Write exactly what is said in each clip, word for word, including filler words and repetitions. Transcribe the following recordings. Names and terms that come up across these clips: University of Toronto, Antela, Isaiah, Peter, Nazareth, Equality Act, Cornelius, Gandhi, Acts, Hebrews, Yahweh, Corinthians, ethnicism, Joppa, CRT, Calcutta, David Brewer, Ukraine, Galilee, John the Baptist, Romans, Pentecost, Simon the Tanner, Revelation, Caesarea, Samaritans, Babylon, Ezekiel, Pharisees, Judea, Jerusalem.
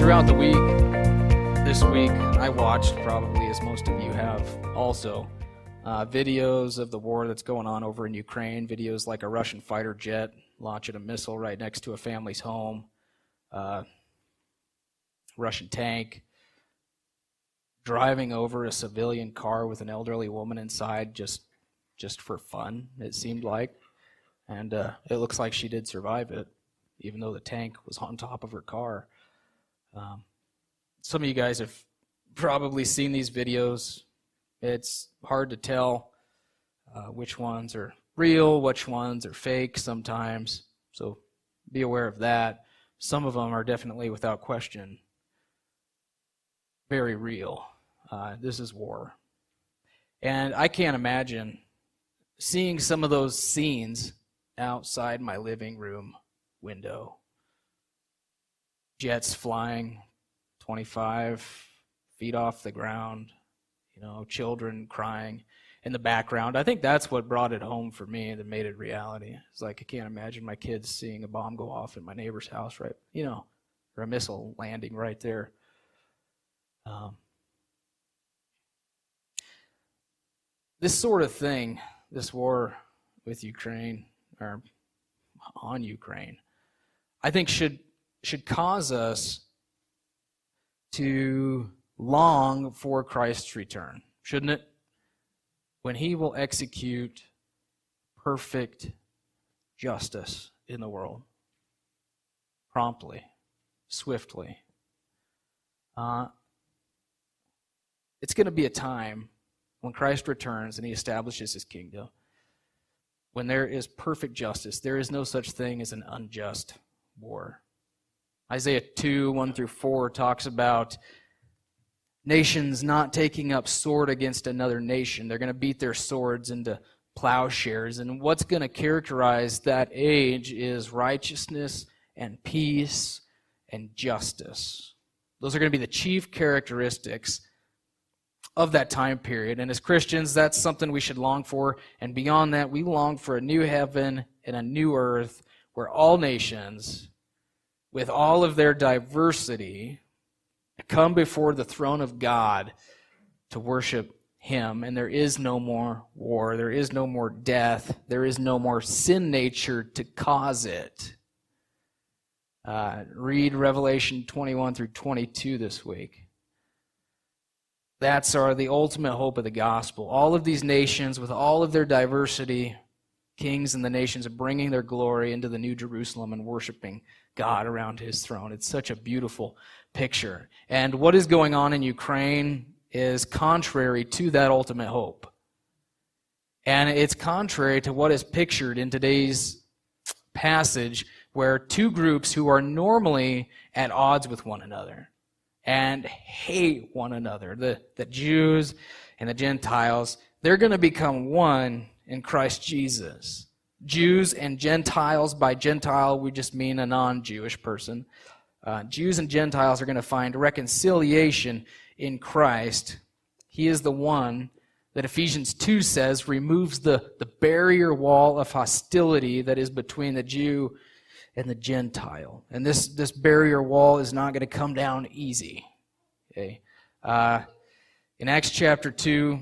Throughout the week, this week, I watched, probably as most of you have also, uh, videos of the war that's going on over in Ukraine, videos like a Russian fighter jet launching a missile right next to a family's home, uh, Russian tank driving over a civilian car with an elderly woman inside just, just for fun, it seemed like, and uh, it looks like she did survive it, even though the tank was on top of her car. Um, some of you guys have probably seen these videos. It's hard to tell uh, which ones are real, which ones are fake sometimes, so be aware of that. Some of them are definitely, without question, very real. Uh, this is war. And I can't imagine seeing some of those scenes outside my living room window. Jets flying twenty-five feet off the ground, you know, children crying in the background. I think that's what brought it home for me and made it reality. It's like I can't imagine my kids seeing a bomb go off in my neighbor's house, right? You know, or a missile landing right there. Um, this sort of thing, this war with Ukraine, or on Ukraine, I think should... should cause us to long for Christ's return, shouldn't it? When He will execute perfect justice in the world, promptly, swiftly. Uh, it's going to be a time when Christ returns and He establishes His kingdom, when there is perfect justice. There is no such thing as an unjust war. Isaiah two, one through four talks about nations not taking up sword against another nation. They're going to beat their swords into plowshares. And what's going to characterize that age is righteousness and peace and justice. Those are going to be the chief characteristics of that time period. And as Christians, that's something we should long for. And beyond that, we long for a new heaven and a new earth where all nations, with all of their diversity, come before the throne of God to worship Him. And there is no more war. There is no more death. There is no more sin nature to cause it. Uh, read Revelation twenty-one through twenty-two this week. That's our the ultimate hope of the gospel. All of these nations, with all of their diversity, kings and the nations are bringing their glory into the new Jerusalem and worshiping God around His throne. It's such a beautiful picture. And what is going on in Ukraine is contrary to that ultimate hope. And it's contrary to what is pictured in today's passage, where two groups who are normally at odds with one another and hate one another, the, the Jews and the Gentiles, they're going to become one in Christ Jesus. Jews and Gentiles, by Gentile we just mean a non-Jewish person. Uh, Jews and Gentiles are going to find reconciliation in Christ. He is the one that Ephesians two says removes the, the barrier wall of hostility that is between the Jew and the Gentile. And this, this barrier wall is not going to come down easy. Okay? Uh, in Acts chapter two,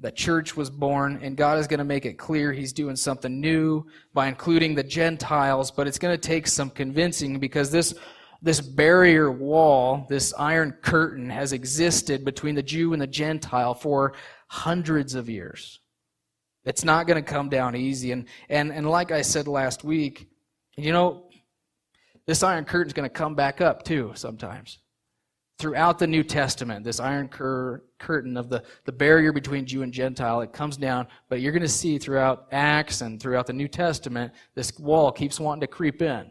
the church was born, and God is going to make it clear He's doing something new by including the Gentiles, but it's going to take some convincing, because this, this barrier wall, this iron curtain, has existed between the Jew and the Gentile for hundreds of years. It's not going to come down easy. And, and, and like I said last week, you know, this iron curtain is going to come back up too sometimes. Throughout the New Testament, this iron cur- curtain of the, the barrier between Jew and Gentile, it comes down, but you're going to see throughout Acts and throughout the New Testament, this wall keeps wanting to creep in.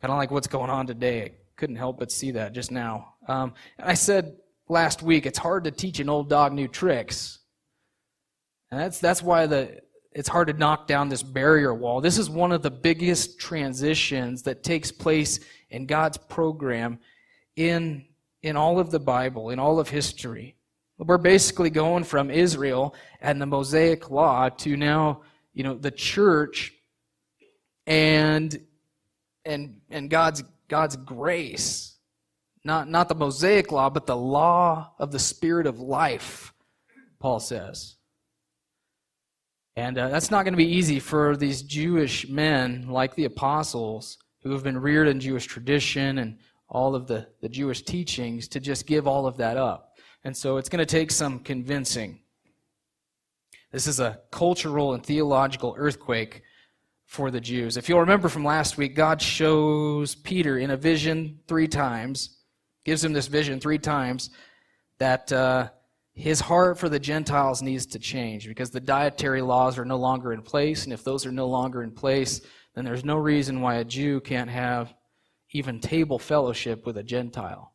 Kind of like what's going on today. I couldn't help but see that just now. Um, and I said last week, it's hard to teach an old dog new tricks. And that's that's why the it's hard to knock down this barrier wall. This is one of the biggest transitions that takes place in God's program in, in all of the Bible, in all of history. We're basically going from Israel and the Mosaic Law to now, you know, the church and and and God's God's grace. Not not the Mosaic Law, but the law of the Spirit of life, Paul says. And uh, that's not going to be easy for these Jewish men like the apostles who have been reared in Jewish tradition and all of the, the Jewish teachings to just give all of that up. And so it's going to take some convincing. This is a cultural and theological earthquake for the Jews. If you'll remember from last week, God shows Peter in a vision three times, gives him this vision three times, that uh, his heart for the Gentiles needs to change because the dietary laws are no longer in place, and if those are no longer in place, then there's no reason why a Jew can't have even table fellowship with a Gentile.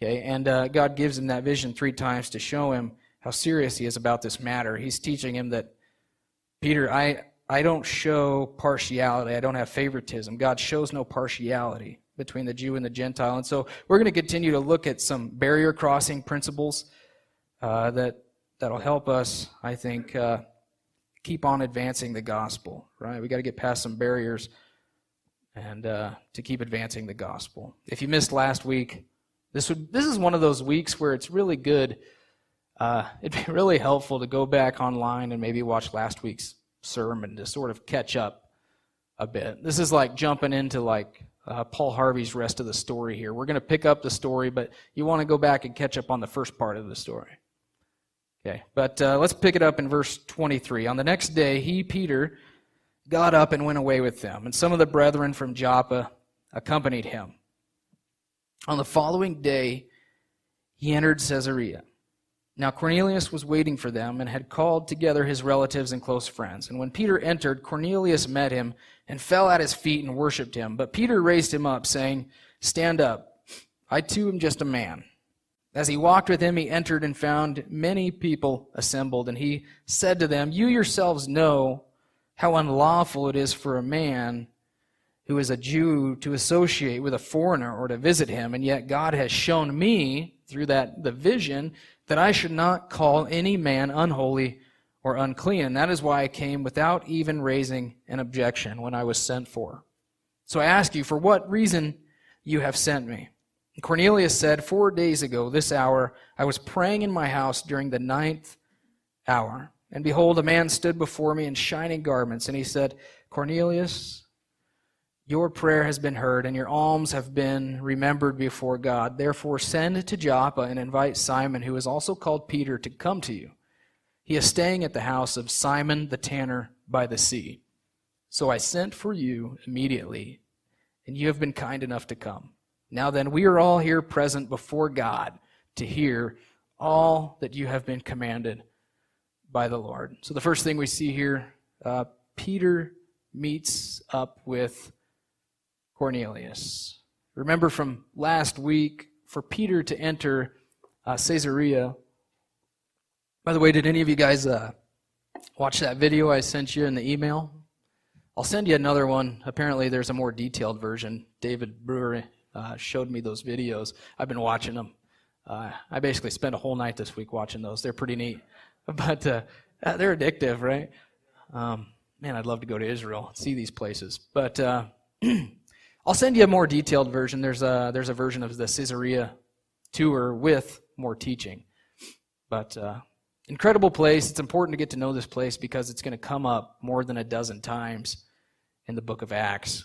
Okay, and uh, God gives him that vision three times to show him how serious he is about this matter. He's teaching him that, Peter, I, I don't show partiality. I don't have favoritism. God shows no partiality between the Jew and the Gentile. And so we're going to continue to look at some barrier-crossing principles uh, that, that'll help us, I think, uh, keep on advancing the gospel. Right? We've got to get past some barriers and uh, to keep advancing the gospel. If you missed last week, This would. This is one of those weeks where it's really good. Uh, it'd be really helpful to go back online and maybe watch last week's sermon to sort of catch up a bit. This is like jumping into like uh, Paul Harvey's rest of the story here. We're going to pick up the story, but you want to go back and catch up on the first part of the story. Okay, but uh, let's pick it up in verse twenty-three. On the next day, he, Peter, got up and went away with them, and some of the brethren from Joppa accompanied him. On the following day, he entered Caesarea. Now Cornelius was waiting for them and had called together his relatives and close friends. And when Peter entered, Cornelius met him and fell at his feet and worshipped him. But Peter raised him up, saying, "Stand up, I too am just a man." As he walked with him, he entered and found many people assembled. And he said to them, "You yourselves know how unlawful it is for a man who is a Jew to associate with a foreigner or to visit him, and yet God has shown me through that the vision that I should not call any man unholy or unclean. That is why I came without even raising an objection when I was sent for. So I ask you, for what reason you have sent me?" And Cornelius said, "Four days ago, this hour, I was praying in my house during the ninth hour, and behold, a man stood before me in shining garments, and he said, 'Cornelius, your prayer has been heard, and your alms have been remembered before God. Therefore send to Joppa and invite Simon, who is also called Peter, to come to you. He is staying at the house of Simon the Tanner by the sea. So I sent for you immediately, and you have been kind enough to come. Now then, we are all here present before God to hear all that you have been commanded by the Lord.'" So the first thing we see here, uh, Peter meets up with Cornelius. Remember from last week, for Peter to enter uh, Caesarea. By the way, did any of you guys uh, watch that video I sent you in the email? I'll send you another one. Apparently there's a more detailed version. David Brewer uh, showed me those videos. I've been watching them. Uh, I basically spent a whole night this week watching those. They're pretty neat. But uh, they're addictive, right? Um, man, I'd love to go to Israel and see these places. But uh, I'll send you a more detailed version. There's a, there's a version of the Caesarea tour with more teaching. But uh, incredible place. It's important to get to know this place because it's going to come up more than a dozen times in the book of Acts.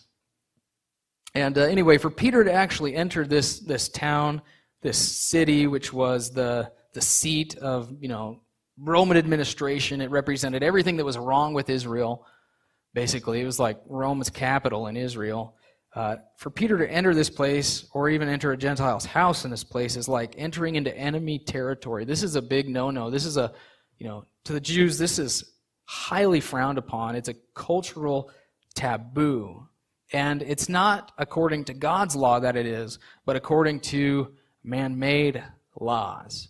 And uh, anyway, for Peter to actually enter this this town, this city, which was the the seat of, you know, Roman administration, it represented everything that was wrong with Israel. Basically, it was like Rome's capital in Israel. Uh, for Peter to enter this place or even enter a Gentile's house in this place is like entering into enemy territory. This is a big no-no. This is a, you know, to the Jews, this is highly frowned upon. It's a cultural taboo. And it's not according to God's law that it is, but according to man-made laws.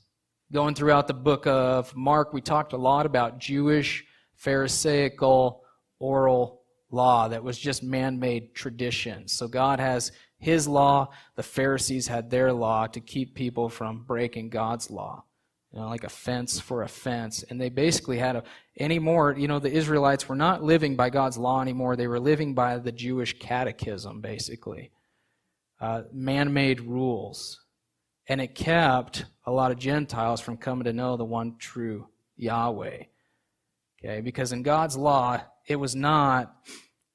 Going throughout the book of Mark, we talked a lot about Jewish, Pharisaical, oral law that was just man-made tradition. So God has his law. The Pharisees had their law to keep people from breaking God's law. You know, like a fence for a fence. And they basically had a, anymore, you know, the Israelites were not living by God's law anymore. They were living by the Jewish catechism, basically. Uh, man-made rules. And it kept a lot of Gentiles from coming to know the one true Yahweh. Okay, because in God's law, it was not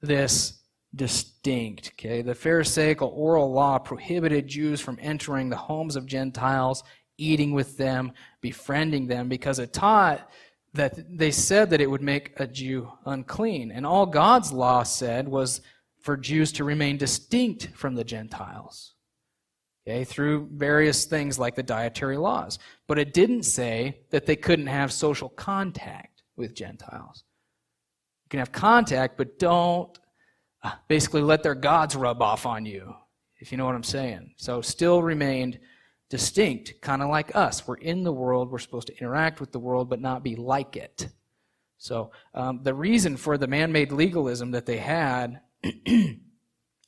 this distinct. Okay, the Pharisaical oral law prohibited Jews from entering the homes of Gentiles, eating with them, befriending them, because it taught that they said that it would make a Jew unclean. And all God's law said was for Jews to remain distinct from the Gentiles, okay, through various things like the dietary laws. But it didn't say that they couldn't have social contact with Gentiles. You can have contact, but don't basically let their gods rub off on you, if you know what I'm saying. So still remained distinct, kind of like us. We're in the world. We're supposed to interact with the world, but not be like it. So um, the reason for the man-made legalism that they had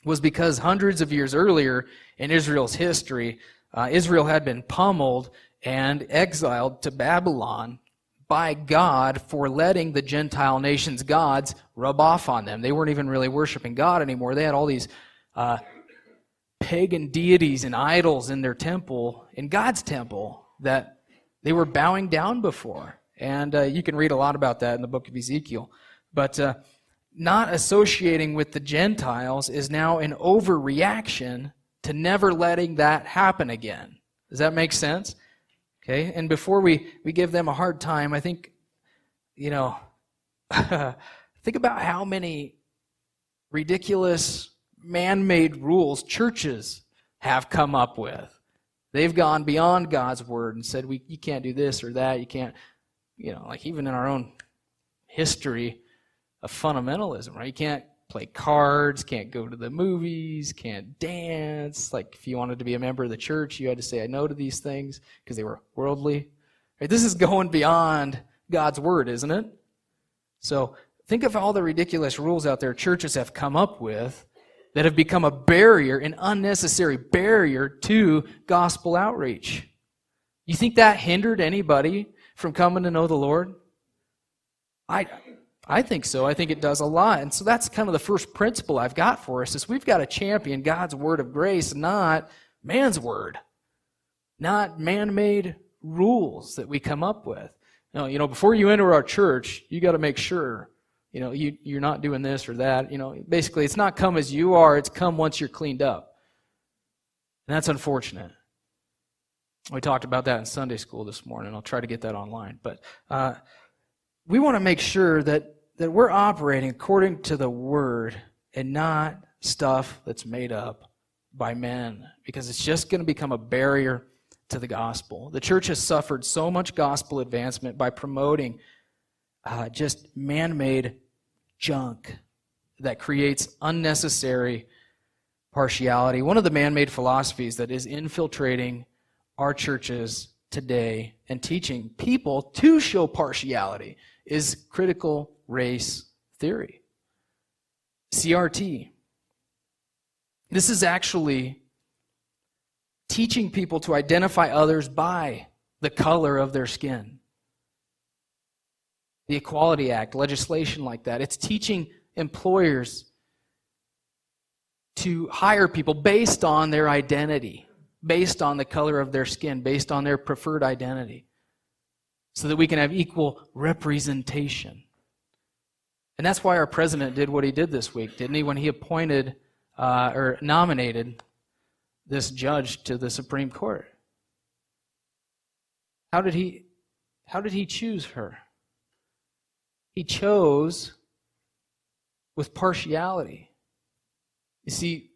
was because hundreds of years earlier in Israel's history, uh, Israel had been pummeled and exiled to Babylon by God for letting the Gentile nations' gods rub off on them. They weren't even really worshiping God anymore. They had all these uh, pagan deities and idols in their temple, in God's temple, that they were bowing down before. And uh, you can read a lot about that in the book of Ezekiel. But uh, not associating with the Gentiles is now an overreaction to never letting that happen again. Does that make sense? Okay, and before we, we give them a hard time, I think, you know, think about how many ridiculous man-made rules churches have come up with. They've gone beyond God's word and said, "We you can't do this or that, you can't," you know, like even in our own history of fundamentalism, right? You can't play cards, can't go to the movies, can't dance. Like if you wanted to be a member of the church, you had to say no to these things because they were worldly. Right, this is going beyond God's word, isn't it? So think of all the ridiculous rules out there churches have come up with that have become a barrier, an unnecessary barrier to gospel outreach. You think that hindered anybody from coming to know the Lord? I... I think so. I think it does a lot. And so that's kind of the first principle I've got for us is we've got to champion God's word of grace, not man's word, not man-made rules that we come up with. No, you know, before you enter our church, you got to make sure, you know, you, you're not doing this or that. You know, basically, it's not come as you are. It's come once you're cleaned up. And that's unfortunate. We talked about that in Sunday school this morning. I'll try to get that online. But uh, we want to make sure that that we're operating according to the Word and not stuff that's made up by men, because it's just going to become a barrier to the gospel. The church has suffered so much gospel advancement by promoting uh, just man-made junk that creates unnecessary partiality. One of the man-made philosophies that is infiltrating our churches today and teaching people to show partiality is critical race theory, C R T. This is actually teaching people to identify others by the color of their skin. The Equality Act, legislation like that. It's teaching employers to hire people based on their identity, based on the color of their skin, based on their preferred identity, so that we can have equal representation. And that's why our president did what he did this week, didn't he? When he appointed uh, or nominated this judge to the Supreme Court, how did he? How did he choose her? He chose with partiality. You see,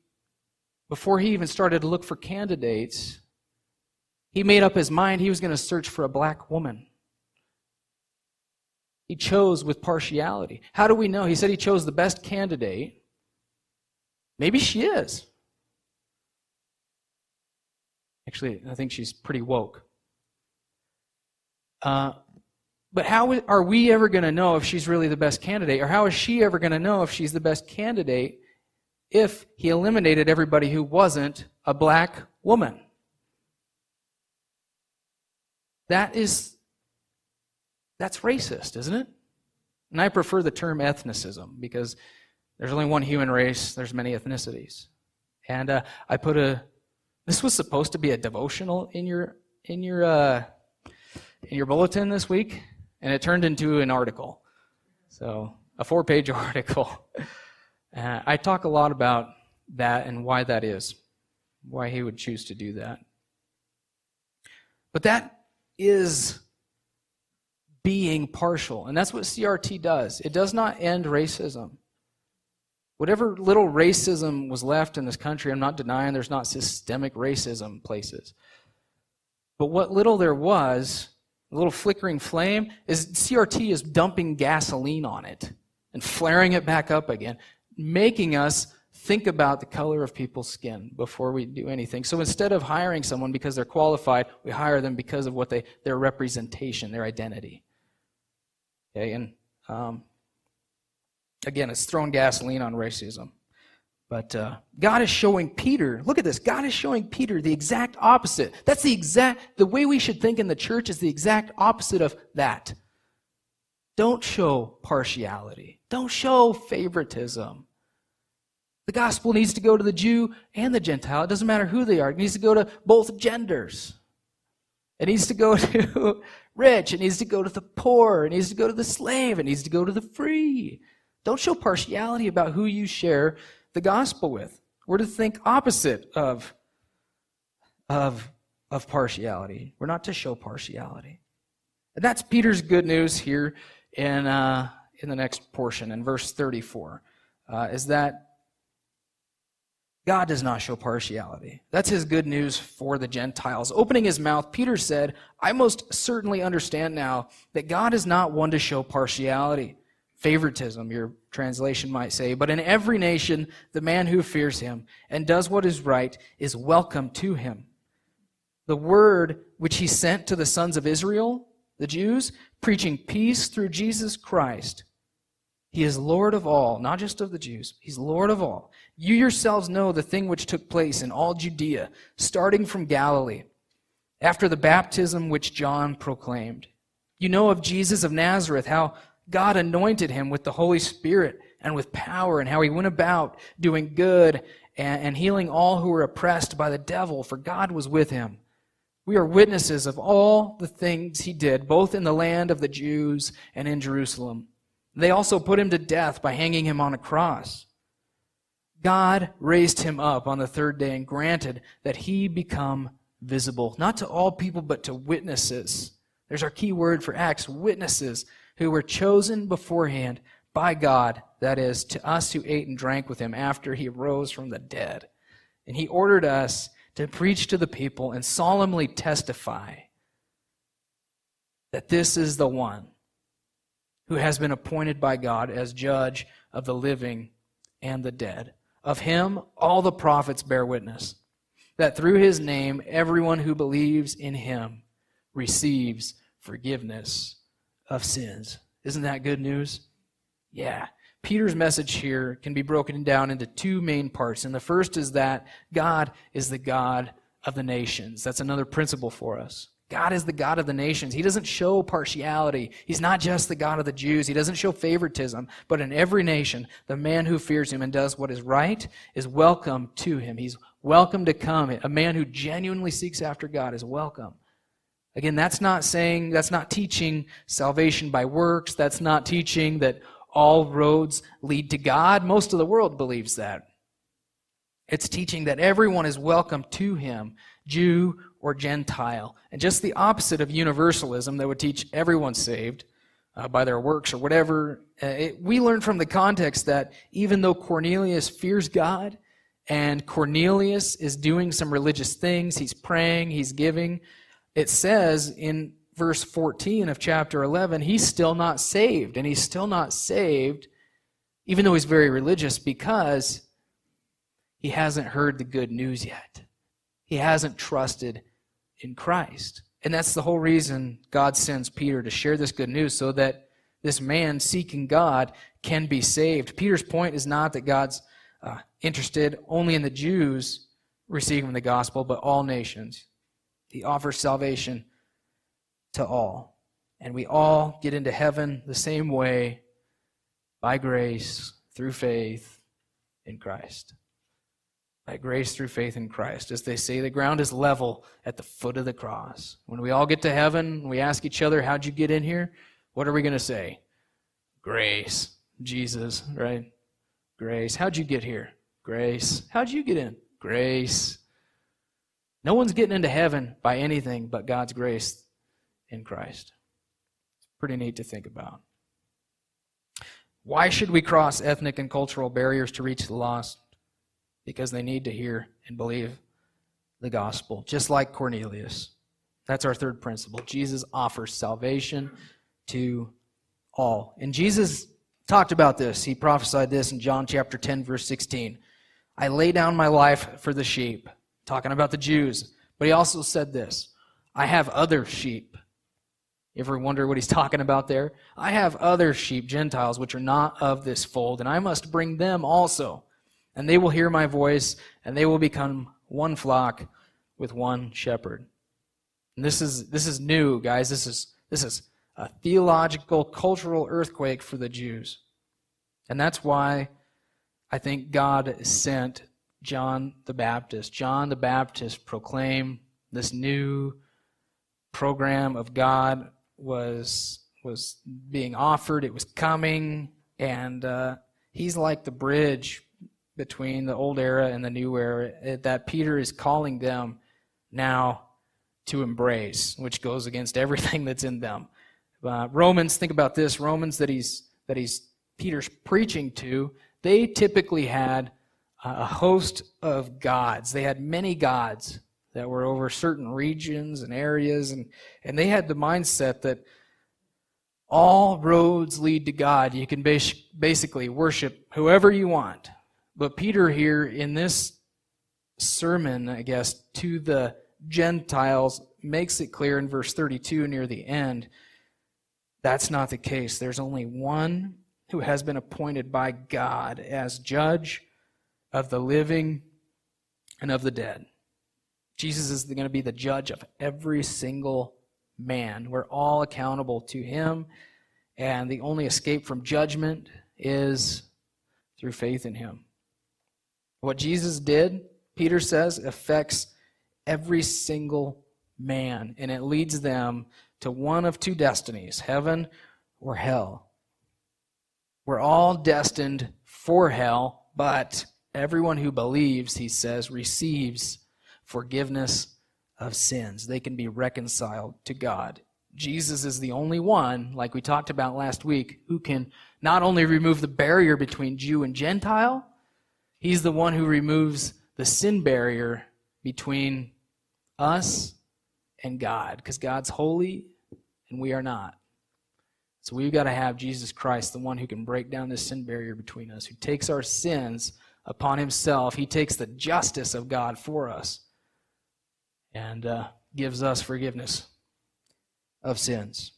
before he even started to look for candidates, he made up his mind he was going to search for a black woman. He chose with partiality. How do we know? He said he chose the best candidate Maybe she is. Actually, I think she's pretty woke. Uh, but how are we ever going to know if she's really the best candidate? Or how is she ever going to know if she's the best candidate if he eliminated everybody who wasn't a black woman? That is, that's racist, isn't it? And I prefer the term ethnicism because there's only one human race, there's many ethnicities. And uh, I put a, this was supposed to be a devotional in your in your uh, in your bulletin this week, and it turned into an article. So a four-page article. Uh, I talk a lot about that and why that is, why he would choose to do that. But that is being partial, and that's what C R T does. It does not end racism. Whatever little racism was left in this country, I'm not denying there's not systemic racism places. But what little there was, a little flickering flame, is C R T is dumping gasoline on it and flaring it back up again, making us think about the color of people's skin before we do anything. So instead of hiring someone because they're qualified, we hire them because of what they their representation, their identity. Okay, and um, again, it's thrown gasoline on racism. But uh, God is showing Peter, look at this, God is showing Peter the exact opposite. That's the exact, the way we should think in the church is the exact opposite of that. Don't show partiality. Don't show favoritism. The gospel needs to go to the Jew and the Gentile. It doesn't matter who they are. It needs to go to both genders. It needs to go to rich. It needs to go to the poor. It needs to go to the slave. It needs to go to the free. Don't show partiality about who you share the gospel with. We're to think opposite of, of, of partiality. We're not to show partiality. And that's Peter's good news here in, uh, in the next portion, in verse thirty-four, uh, is that God does not show partiality. That's his good news for the Gentiles. Opening his mouth, Peter said, "I most certainly understand now that God is not one to show partiality." Favoritism, your translation might say, but in every nation, the man who fears him and does what is right is welcome to him. The word which he sent to the sons of Israel, the Jews, preaching peace through Jesus Christ. He is Lord of all, not just of the Jews. He's Lord of all. You yourselves know the thing which took place in all Judea, starting from Galilee, after the baptism which John proclaimed. You know of Jesus of Nazareth, how God anointed him with the Holy Spirit and with power, and how he went about doing good and healing all who were oppressed by the devil, for God was with him. We are witnesses of all the things he did, both in the land of the Jews and in Jerusalem. They also put him to death by hanging him on a cross. God raised him up on the third day and granted that he become visible, not to all people, but to witnesses. There's our key word for Acts, witnesses, who were chosen beforehand by God, that is, to us who ate and drank with him after he rose from the dead. And he ordered us to preach to the people and solemnly testify that this is the one who has been appointed by God as judge of the living and the dead. Of him, all the prophets bear witness, that through his name, everyone who believes in him receives forgiveness of sins. Isn't that good news? Yeah. Peter's message here can be broken down into two main parts. And the first is that God is the God of the nations. That's another principle for us. God is the God of the nations. He doesn't show partiality. He's not just the God of the Jews. He doesn't show favoritism. But in every nation, the man who fears him and does what is right is welcome to him. He's welcome to come. A man who genuinely seeks after God is welcome. Again, that's not saying, that's not teaching salvation by works. That's not teaching that all roads lead to God. Most of the world believes that. It's teaching that everyone is welcome to him, Jew or Gentile. And just the opposite of universalism that would teach everyone saved uh, by their works or whatever. Uh, it, we learn from the context that even though Cornelius fears God and Cornelius is doing some religious things, he's praying, he's giving, it says in verse fourteen of chapter eleven, he's still not saved. And he's still not saved, even though he's very religious, because He hasn't heard the good news yet. He hasn't trusted in Christ. And that's the whole reason God sends Peter to share this good news, so that this man seeking God can be saved. Peter's point is not that God's uh, interested only in the Jews receiving the gospel, but all nations. He offers salvation to all. And we all get into heaven the same way, by grace, through faith in Christ. By grace through faith in Christ. As they say, the ground is level at the foot of the cross. When we all get to heaven, we ask each other, how'd you get in here? What are we going to say? Grace. Jesus, right? Grace. How'd you get here? Grace. How'd you get in? Grace. No one's getting into heaven by anything but God's grace in Christ. It's pretty neat to think about. Why should we cross ethnic and cultural barriers to reach the lost? Because they need to hear and believe the gospel, just like Cornelius. That's our third principle. Jesus offers salvation to all. And Jesus talked about this. He prophesied this in John chapter ten, verse sixteen. I lay down my life for the sheep, talking about the Jews. But he also said this, I have other sheep. You ever wonder what he's talking about there? I have other sheep, Gentiles, which are not of this fold, and I must bring them also. And they will hear my voice, and they will become one flock with one shepherd. And this is this is new, guys. This is this is a theological, cultural earthquake for the Jews. And that's why I think God sent John the Baptist. John the Baptist proclaimed this new program of God was was being offered. It was coming, and uh, he's like the bridge between the old era and the new era that Peter is calling them now to embrace, which goes against everything that's in them. Uh, Romans, think about this. Romans that he's that he's Peter's preaching to, they typically had a host of gods. They had many gods that were over certain regions and areas, and and they had the mindset that all roads lead to God. You can bas- basically worship whoever you want. But Peter here in this sermon, I guess, to the Gentiles makes it clear in verse thirty-two near the end, that's not the case. There's only one who has been appointed by God as judge of the living and of the dead. Jesus is going to be the judge of every single man. We're all accountable to him, and the only escape from judgment is through faith in him. What Jesus did, Peter says, affects every single man, and it leads them to one of two destinies, heaven or hell. We're all destined for hell, but everyone who believes, he says, receives forgiveness of sins. They can be reconciled to God. Jesus is the only one, like we talked about last week, who can not only remove the barrier between Jew and Gentile, he's the one who removes the sin barrier between us and God, because God's holy and we are not. So we've got to have Jesus Christ, the one who can break down this sin barrier between us, who takes our sins upon himself. He takes the justice of God for us and uh, gives us forgiveness of sins.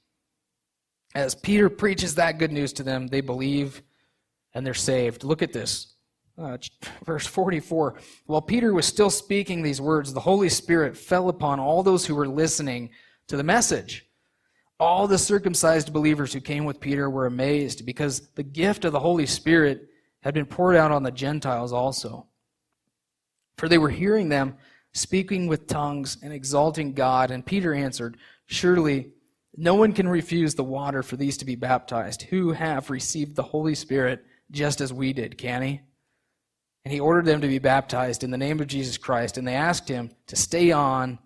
As Peter preaches that good news to them, they believe and they're saved. Look at this. Uh, verse forty-four, while Peter was still speaking these words, the Holy Spirit fell upon all those who were listening to the message. All the circumcised believers who came with Peter were amazed because the gift of the Holy Spirit had been poured out on the Gentiles also. For they were hearing them speaking with tongues and exalting God. And Peter answered, surely no one can refuse the water for these to be baptized who have received the Holy Spirit just as we did, can he? And he ordered them to be baptized in the name of Jesus Christ, and they asked him to stay on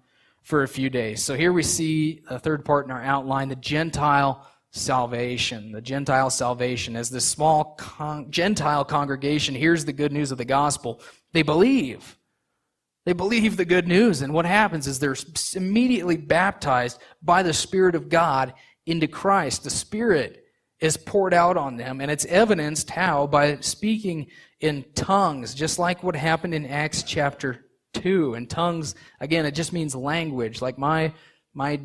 for a few days. So here we see a third part in our outline, the Gentile salvation. The Gentile salvation. As this small con- Gentile congregation hears the good news of the gospel, they believe. They believe the good news, and what happens is they're immediately baptized by the Spirit of God into Christ. The Spirit is poured out on them, and it's evidenced how? By speaking in tongues, just like what happened in Acts chapter two. And tongues, again, it just means language. Like my my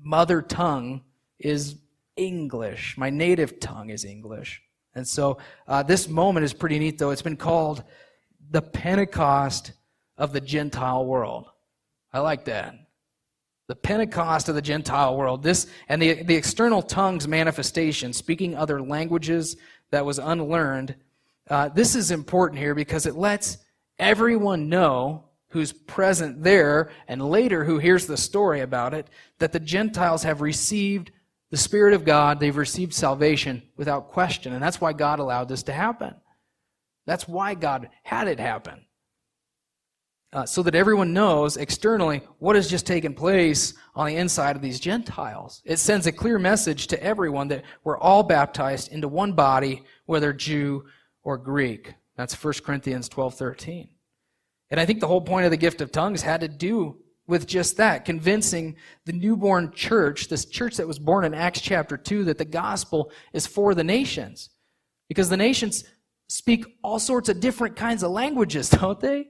mother tongue is English. My native tongue is English. And so uh, this moment is pretty neat, though. It's been called the Pentecost of the Gentile world. I like that. The Pentecost of the Gentile world. This and the, the external tongues manifestation, speaking other languages that was unlearned. Uh, this is important here because it lets everyone know who's present there and later who hears the story about it, that the Gentiles have received the Spirit of God, they've received salvation without question. And that's why God allowed this to happen. That's why God had it happen. Uh, so that everyone knows externally what has just taken place on the inside of these Gentiles. It sends a clear message to everyone that we're all baptized into one body, whether Jew or Greek. That's First Corinthians twelve thirteen. And I think the whole point of the gift of tongues had to do with just that, convincing the newborn church, this church that was born in Acts chapter two, that the gospel is for the nations. Because the nations speak all sorts of different kinds of languages, don't they?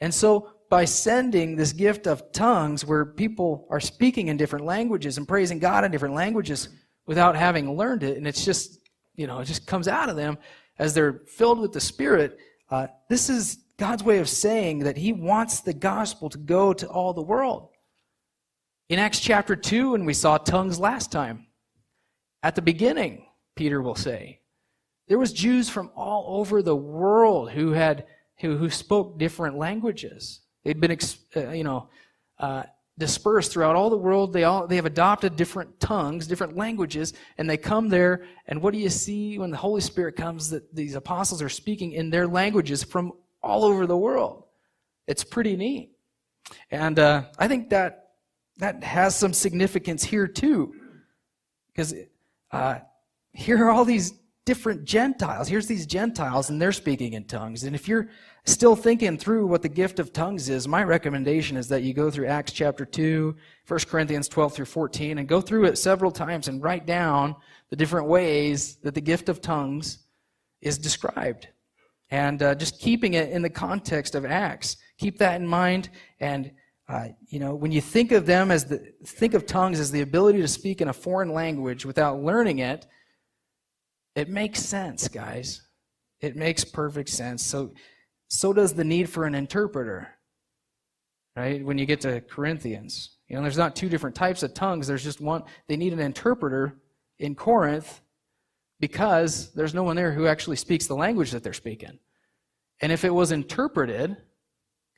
And so by sending this gift of tongues where people are speaking in different languages and praising God in different languages without having learned it, and it's just, you know, it just comes out of them as they're filled with the Spirit, uh, this is God's way of saying that He wants the gospel to go to all the world. In Acts chapter two, and we saw tongues last time, at the beginning, Peter will say, there was Jews from all over the world who had who, who spoke different languages. They'd been uh, you know uh, dispersed throughout all the world. They all they have adopted different tongues, different languages, and they come there. And what do you see when the Holy Spirit comes? That these apostles are speaking in their languages from all over the world. It's pretty neat. And uh, I think that that has some significance here too. Because uh, here are all these different Gentiles. Here's these Gentiles and they're speaking in tongues. And if you're still thinking through what the gift of tongues is, my recommendation is that you go through Acts chapter two, First Corinthians twelve through fourteen, and go through it several times and write down the different ways that the gift of tongues is described. And uh, just keeping it in the context of Acts, keep that in mind. And uh, you know, when you think of them as the think of tongues as the ability to speak in a foreign language without learning it, it makes sense, guys. It makes perfect sense. So, so does the need for an interpreter, right? When you get to Corinthians, you know, there's not two different types of tongues. There's just one. They need an interpreter in Corinth, because there's no one there who actually speaks the language that they're speaking. And if it was interpreted,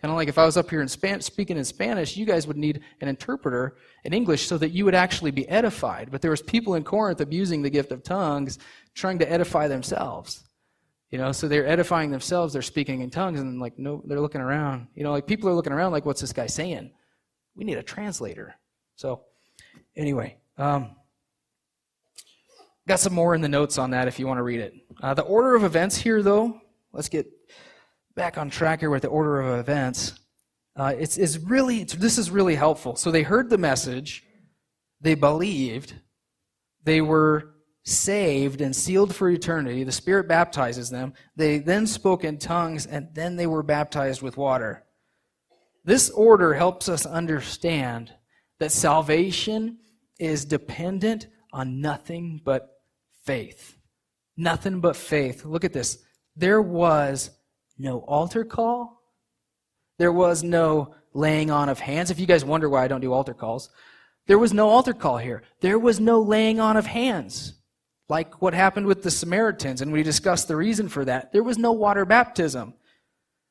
kind of like if I was up here in Spanish, speaking in Spanish, you guys would need an interpreter in English so that you would actually be edified. But there was people in Corinth abusing the gift of tongues, trying to edify themselves. You know, so they're edifying themselves, they're speaking in tongues, and like no, they're looking around. You know, like people are looking around like, what's this guy saying? We need a translator. So anyway, um, got some more in the notes on that if you want to read it. Uh, the order of events here, though, let's get back on track here with the order of events. Uh, it's, it's really it's, this is really helpful. So they heard the message, they believed, they were saved and sealed for eternity. The Spirit baptizes them. They then spoke in tongues, and then they were baptized with water. This order helps us understand that salvation is dependent on nothing but faith. Nothing but faith. Look at this. There was no altar call. There was no laying on of hands. If you guys wonder why I don't do altar calls, there was no altar call here. There was no laying on of hands, like what happened with the Samaritans, and we discussed the reason for that. There was no water baptism.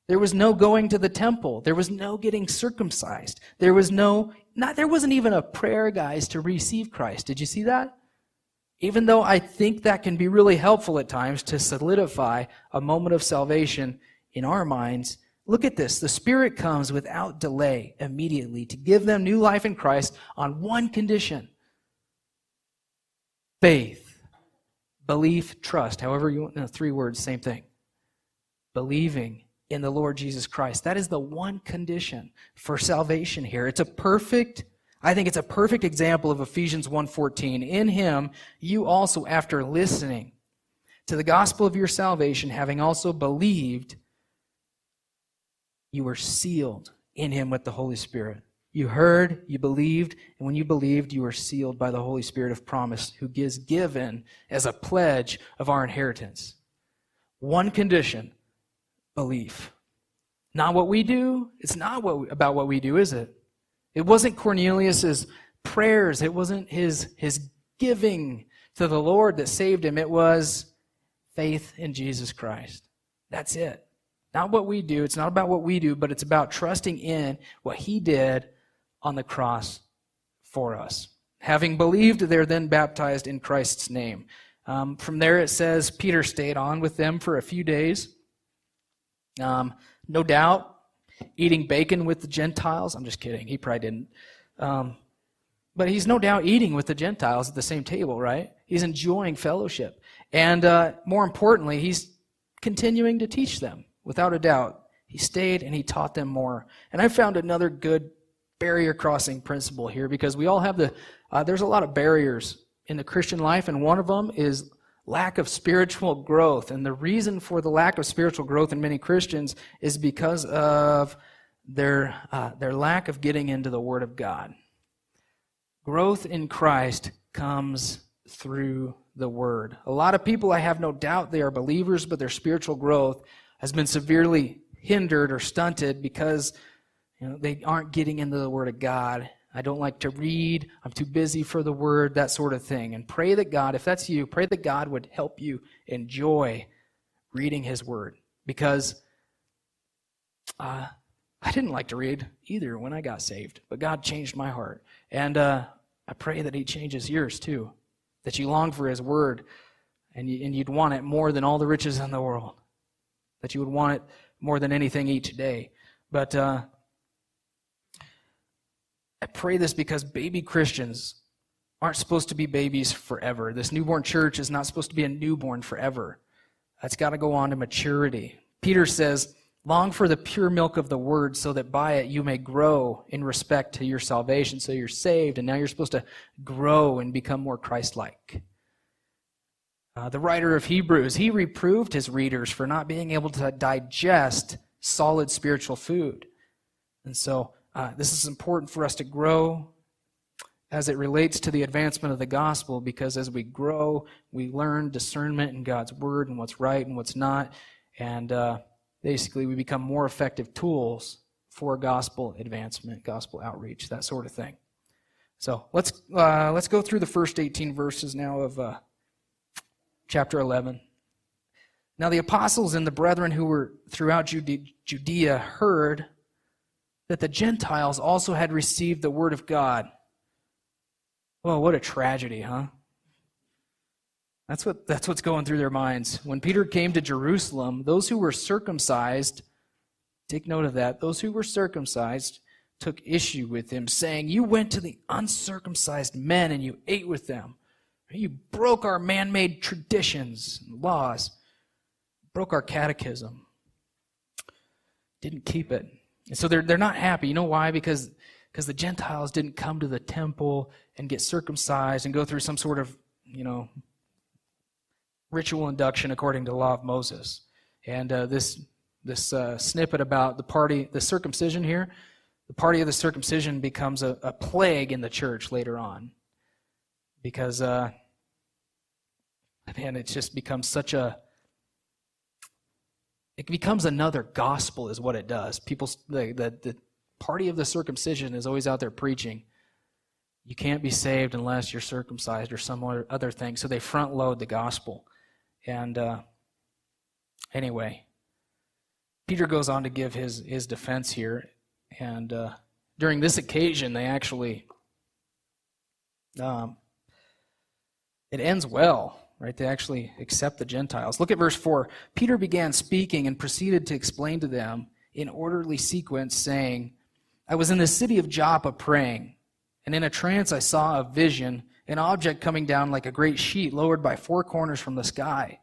There was no going to the temple. There was no getting circumcised. There was no, not, there wasn't even a prayer, guys, to receive Christ. Did you see that? Even though I think that can be really helpful at times to solidify a moment of salvation in our minds, look at this. The Spirit comes without delay immediately to give them new life in Christ on one condition. Faith, belief, trust. However you want, no, three words, same thing. Believing in the Lord Jesus Christ. That is the one condition for salvation here. It's a perfect, I think it's a perfect example of Ephesians one fourteen. In him, you also, after listening to the gospel of your salvation, having also believed, you were sealed in him with the Holy Spirit. You heard, you believed, and when you believed, you were sealed by the Holy Spirit of promise, who is given as a pledge of our inheritance. One condition, belief. Not what we do. It's not what we, about what we do, is it? It wasn't Cornelius' prayers. It wasn't his, his giving to the Lord that saved him. It was faith in Jesus Christ. That's it. Not what we do. It's not about what we do, but it's about trusting in what he did on the cross for us. Having believed, they're then baptized in Christ's name. Um, from there it says Peter stayed on with them for a few days. Um, no doubt, eating bacon with the Gentiles. I'm just kidding. He probably didn't. Um, but he's no doubt eating with the Gentiles at the same table, right? He's enjoying fellowship. And uh, more importantly, he's continuing to teach them. Without a doubt, he stayed and he taught them more. And I found another good barrier crossing principle here, because we all have the, uh, there's a lot of barriers in the Christian life, and one of them is lack of spiritual growth. And the reason for the lack of spiritual growth in many Christians is because of their uh, their lack of getting into the Word of God. Growth in Christ comes through the Word. A lot of people, I have no doubt, they are believers, but their spiritual growth has been severely hindered or stunted because, you know, they aren't getting into the Word of God. I don't like to read, I'm too busy for the Word, that sort of thing. And pray that God, if that's you, pray that God would help you enjoy reading His Word. Because uh, I didn't like to read either when I got saved, but God changed my heart. And uh, I pray that He changes yours too, that you long for His Word, and, you, and you'd want it more than all the riches in the world, that you would want it more than anything each day. But uh, I pray this because baby Christians aren't supposed to be babies forever. This newborn church is not supposed to be a newborn forever. That's got to go on to maturity. Peter says, long for the pure milk of the Word, so that by it you may grow in respect to your salvation. So you're saved, and now you're supposed to grow and become more Christ-like. Uh, the writer of Hebrews, he reproved his readers for not being able to digest solid spiritual food. And so Uh, this is important for us to grow as it relates to the advancement of the gospel, because as we grow, we learn discernment in God's Word and what's right and what's not, and uh, basically we become more effective tools for gospel advancement, gospel outreach, that sort of thing. So let's uh, let's go through the first eighteen verses now of uh, chapter eleven. Now the apostles and the brethren who were throughout Judea heard that the Gentiles also had received the Word of God. Well, what a tragedy, huh? That's what that's what's going through their minds. When Peter came to Jerusalem, those who were circumcised, take note of that, those who were circumcised took issue with him, saying, you went to the uncircumcised men and you ate with them. You broke our man-made traditions and laws, broke our catechism, didn't keep it. And so they're they're not happy. You know why? Because because the Gentiles didn't come to the temple and get circumcised and go through some sort of, you know, ritual induction according to the law of Moses. And uh, this this uh, snippet about the party, the circumcision here, the party of the circumcision becomes a, a plague in the church later on, because uh, man, it just becomes such a. It becomes another gospel is what it does. People, the, the, the party of the circumcision is always out there preaching, you can't be saved unless you're circumcised or some other thing. So they front load the gospel. And uh, anyway, Peter goes on to give his, his defense here. And uh, during this occasion, they actually, um, it ends well. Right, they actually accept the Gentiles. Look at verse four. Peter began speaking and proceeded to explain to them in orderly sequence, saying, I was in the city of Joppa praying, and in a trance I saw a vision, an object coming down like a great sheet lowered by four corners from the sky.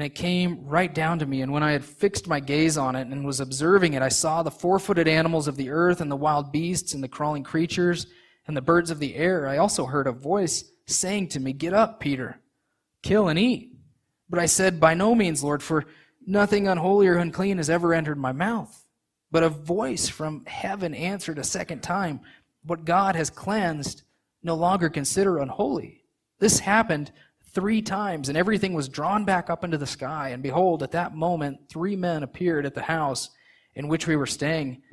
and it came right down to me. And when I had fixed my gaze on it and was observing it, I saw the four-footed animals of the earth and the wild beasts and the crawling creatures and the birds of the air. I also heard a voice saying to me, "Get up, Peter, kill and eat." But I said, "By no means, Lord, for nothing unholy or unclean has ever entered my mouth." But a voice from heaven answered a second time, "What God has cleansed, no longer consider unholy." This happened three times, and everything was drawn back up into the sky. And behold, at that moment, three men appeared at the house in which we were staying,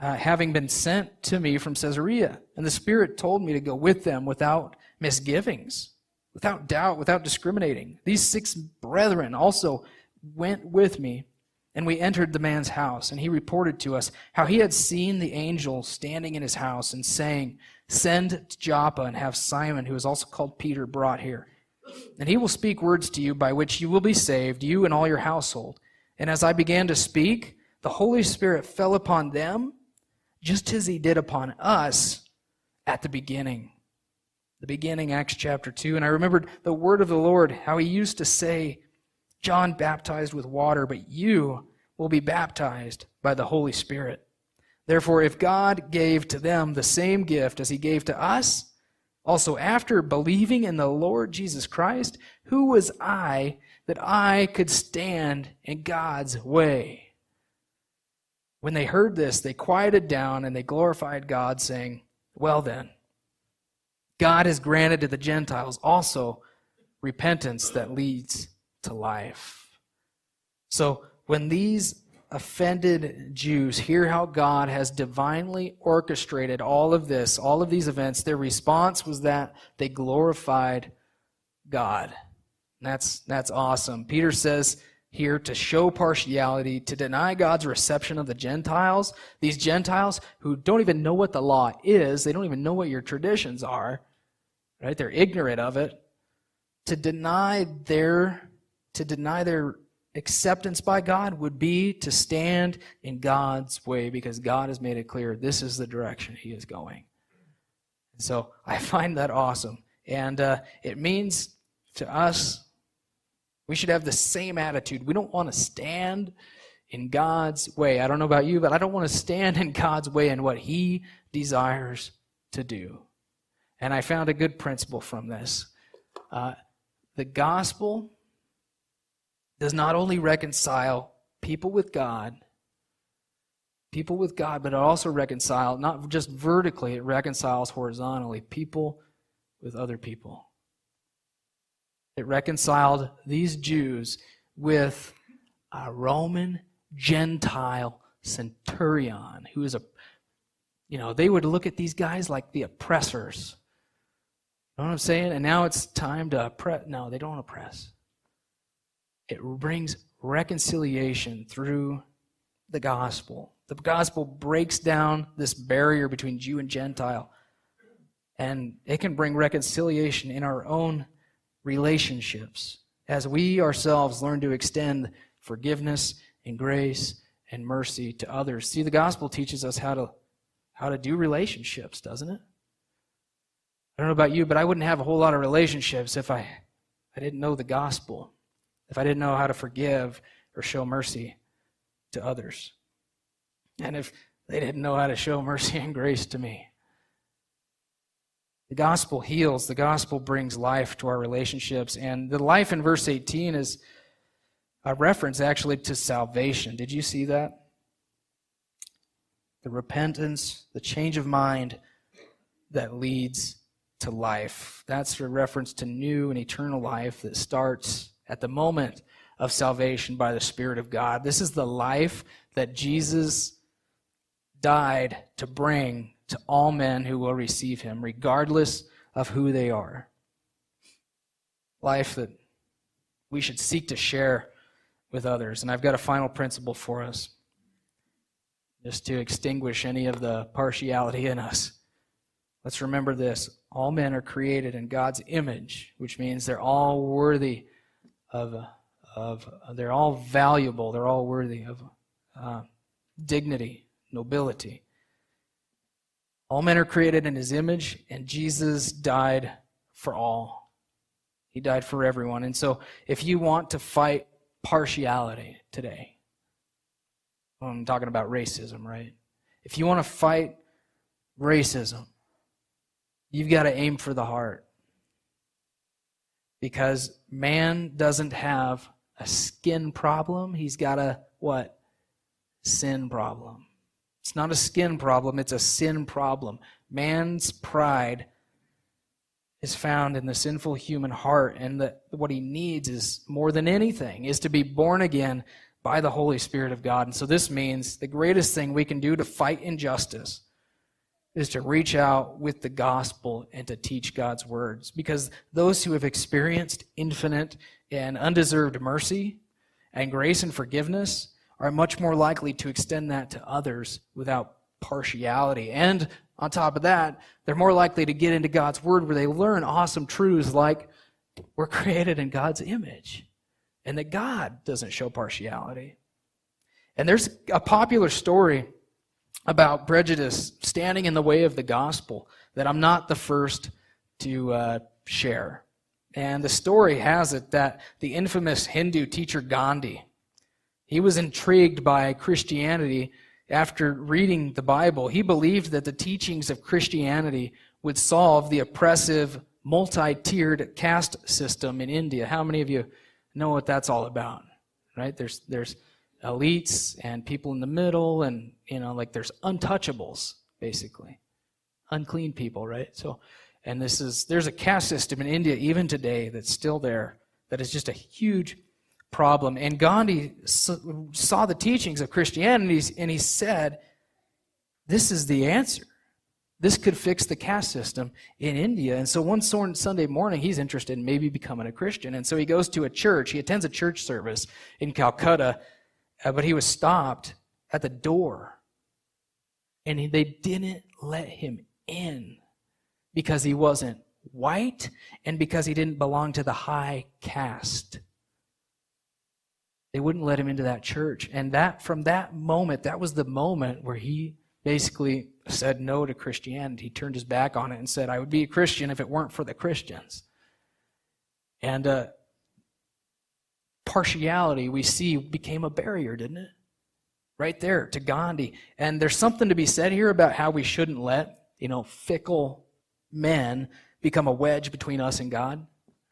uh, having been sent to me from Caesarea. And the Spirit told me to go with them without misgivings, without doubt, without discriminating. These six brethren also went with me, and we entered the man's house, and he reported to us how he had seen the angel standing in his house and saying, "Send to Joppa and have Simon, who is also called Peter, brought here. And he will speak words to you by which you will be saved, you and all your household." And as I began to speak, the Holy Spirit fell upon them, just as he did upon us at the beginning. The beginning, Acts chapter two. And I remembered the word of the Lord, how he used to say, "John baptized with water, but you will be baptized by the Holy Spirit." Therefore, if God gave to them the same gift as he gave to us, also after believing in the Lord Jesus Christ, who was I that I could stand in God's way? When they heard this, they quieted down and they glorified God, saying, "Well then, God has granted to the Gentiles also repentance that leads to life." So when these offended Jews hear how God has divinely orchestrated all of this, all of these events, their response was that they glorified God. And that's that's awesome. Peter says here to show partiality, to deny God's reception of the Gentiles, these Gentiles who don't even know what the law is, they don't even know what your traditions are, right? They're ignorant of it. To deny their To deny their acceptance by God would be to stand in God's way, because God has made it clear this is the direction he is going. And so I find that awesome. And uh, it means to us, we should have the same attitude. We don't want to stand in God's way. I don't know about you, but I don't want to stand in God's way in what he desires to do. And I found a good principle from this. Uh, the gospel does not only reconcile people with God, people with God, but it also reconciles, not just vertically, it reconciles horizontally, people with other people. It reconciled these Jews with a Roman Gentile centurion who is a, you know, they would look at these guys like the oppressors. You know what I'm saying? And now it's time to oppress. No, they don't oppress. It brings reconciliation through the gospel. The gospel breaks down this barrier between Jew and Gentile, and it can bring reconciliation in our own relationships as we ourselves learn to extend forgiveness and grace and mercy to others. See, the gospel teaches us how to how to do relationships, doesn't it? I don't know about you, but I wouldn't have a whole lot of relationships if I, I didn't know the gospel. If I didn't know how to forgive or show mercy to others. And if they didn't know how to show mercy and grace to me. The gospel heals. The gospel brings life to our relationships. And the life in verse eighteen is a reference actually to salvation. Did you see that? The repentance, the change of mind that leads to life. That's a reference to new and eternal life that starts at the moment of salvation by the Spirit of God. This is the life that Jesus died to bring to all men who will receive him, regardless of who they are. Life that we should seek to share with others. And I've got a final principle for us, just to extinguish any of the partiality in us. Let's remember this. All men are created in God's image, which means they're all worthy Of, of they're all valuable, they're all worthy of uh, dignity, nobility. All men are created in his image, and Jesus died for all. He died for everyone. And so if you want to fight partiality today. Well, I'm talking about racism, right? If you want to fight racism, you've got to aim for the heart. Because man doesn't have a skin problem. He's got a, what? Sin problem. It's not a skin problem. It's a sin problem. Man's pride is found in the sinful human heart, and that what he needs is, more than anything, is to be born again by the Holy Spirit of God. And so this means the greatest thing we can do to fight injustice is to reach out with the gospel and to teach God's words. Because those who have experienced infinite and undeserved mercy and grace and forgiveness are much more likely to extend that to others without partiality. And on top of that, they're more likely to get into God's Word, where they learn awesome truths like we're created in God's image and that God doesn't show partiality. And there's a popular story about prejudice standing in the way of the gospel that I'm not the first to uh, share. And the story has it that the infamous Hindu teacher Gandhi, he was intrigued by Christianity. After reading the Bible, he believed that the teachings of Christianity would solve the oppressive, multi-tiered caste system in India. How many of you know what that's all about? Right? There's there's elites and people in the middle, and you know, like there's untouchables, basically. Unclean people, right? So and this is there's a caste system in India even today that's still there, that is just a huge problem. And Gandhi saw the teachings of Christianity and he said, this is the answer. This could fix the caste system in India. And so one Sunday morning, he's interested in maybe becoming a Christian. And so he goes to a church. He attends a church service in Calcutta, but he was stopped at the door. And they didn't let him in because he wasn't white and because he didn't belong to the high caste. They wouldn't let him into that church. And that from that moment, that was the moment where he basically said no to Christianity. He turned his back on it and said, I would be a Christian if it weren't for the Christians. And uh, partiality, we see, became a barrier, didn't it? Right there to Gandhi. And there's something to be said here about how we shouldn't let, you know, fickle men become a wedge between us and God,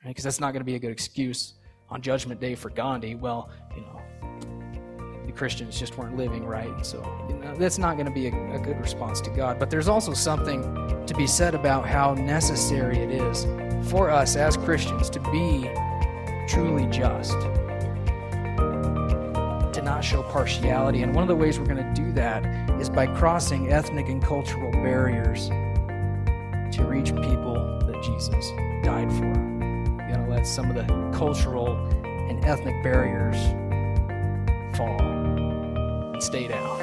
right? Because that's not going to be a good excuse on Judgment Day for Gandhi. Well, you know, the Christians just weren't living right, so you know, that's not going to be a, a good response to God. But there's also something to be said about how necessary it is for us as Christians to be truly just, to not show partiality. And one of the ways we're going to do that is by crossing ethnic and cultural barriers to reach people that Jesus died for. Going to let some of the cultural and ethnic barriers fall and stay down.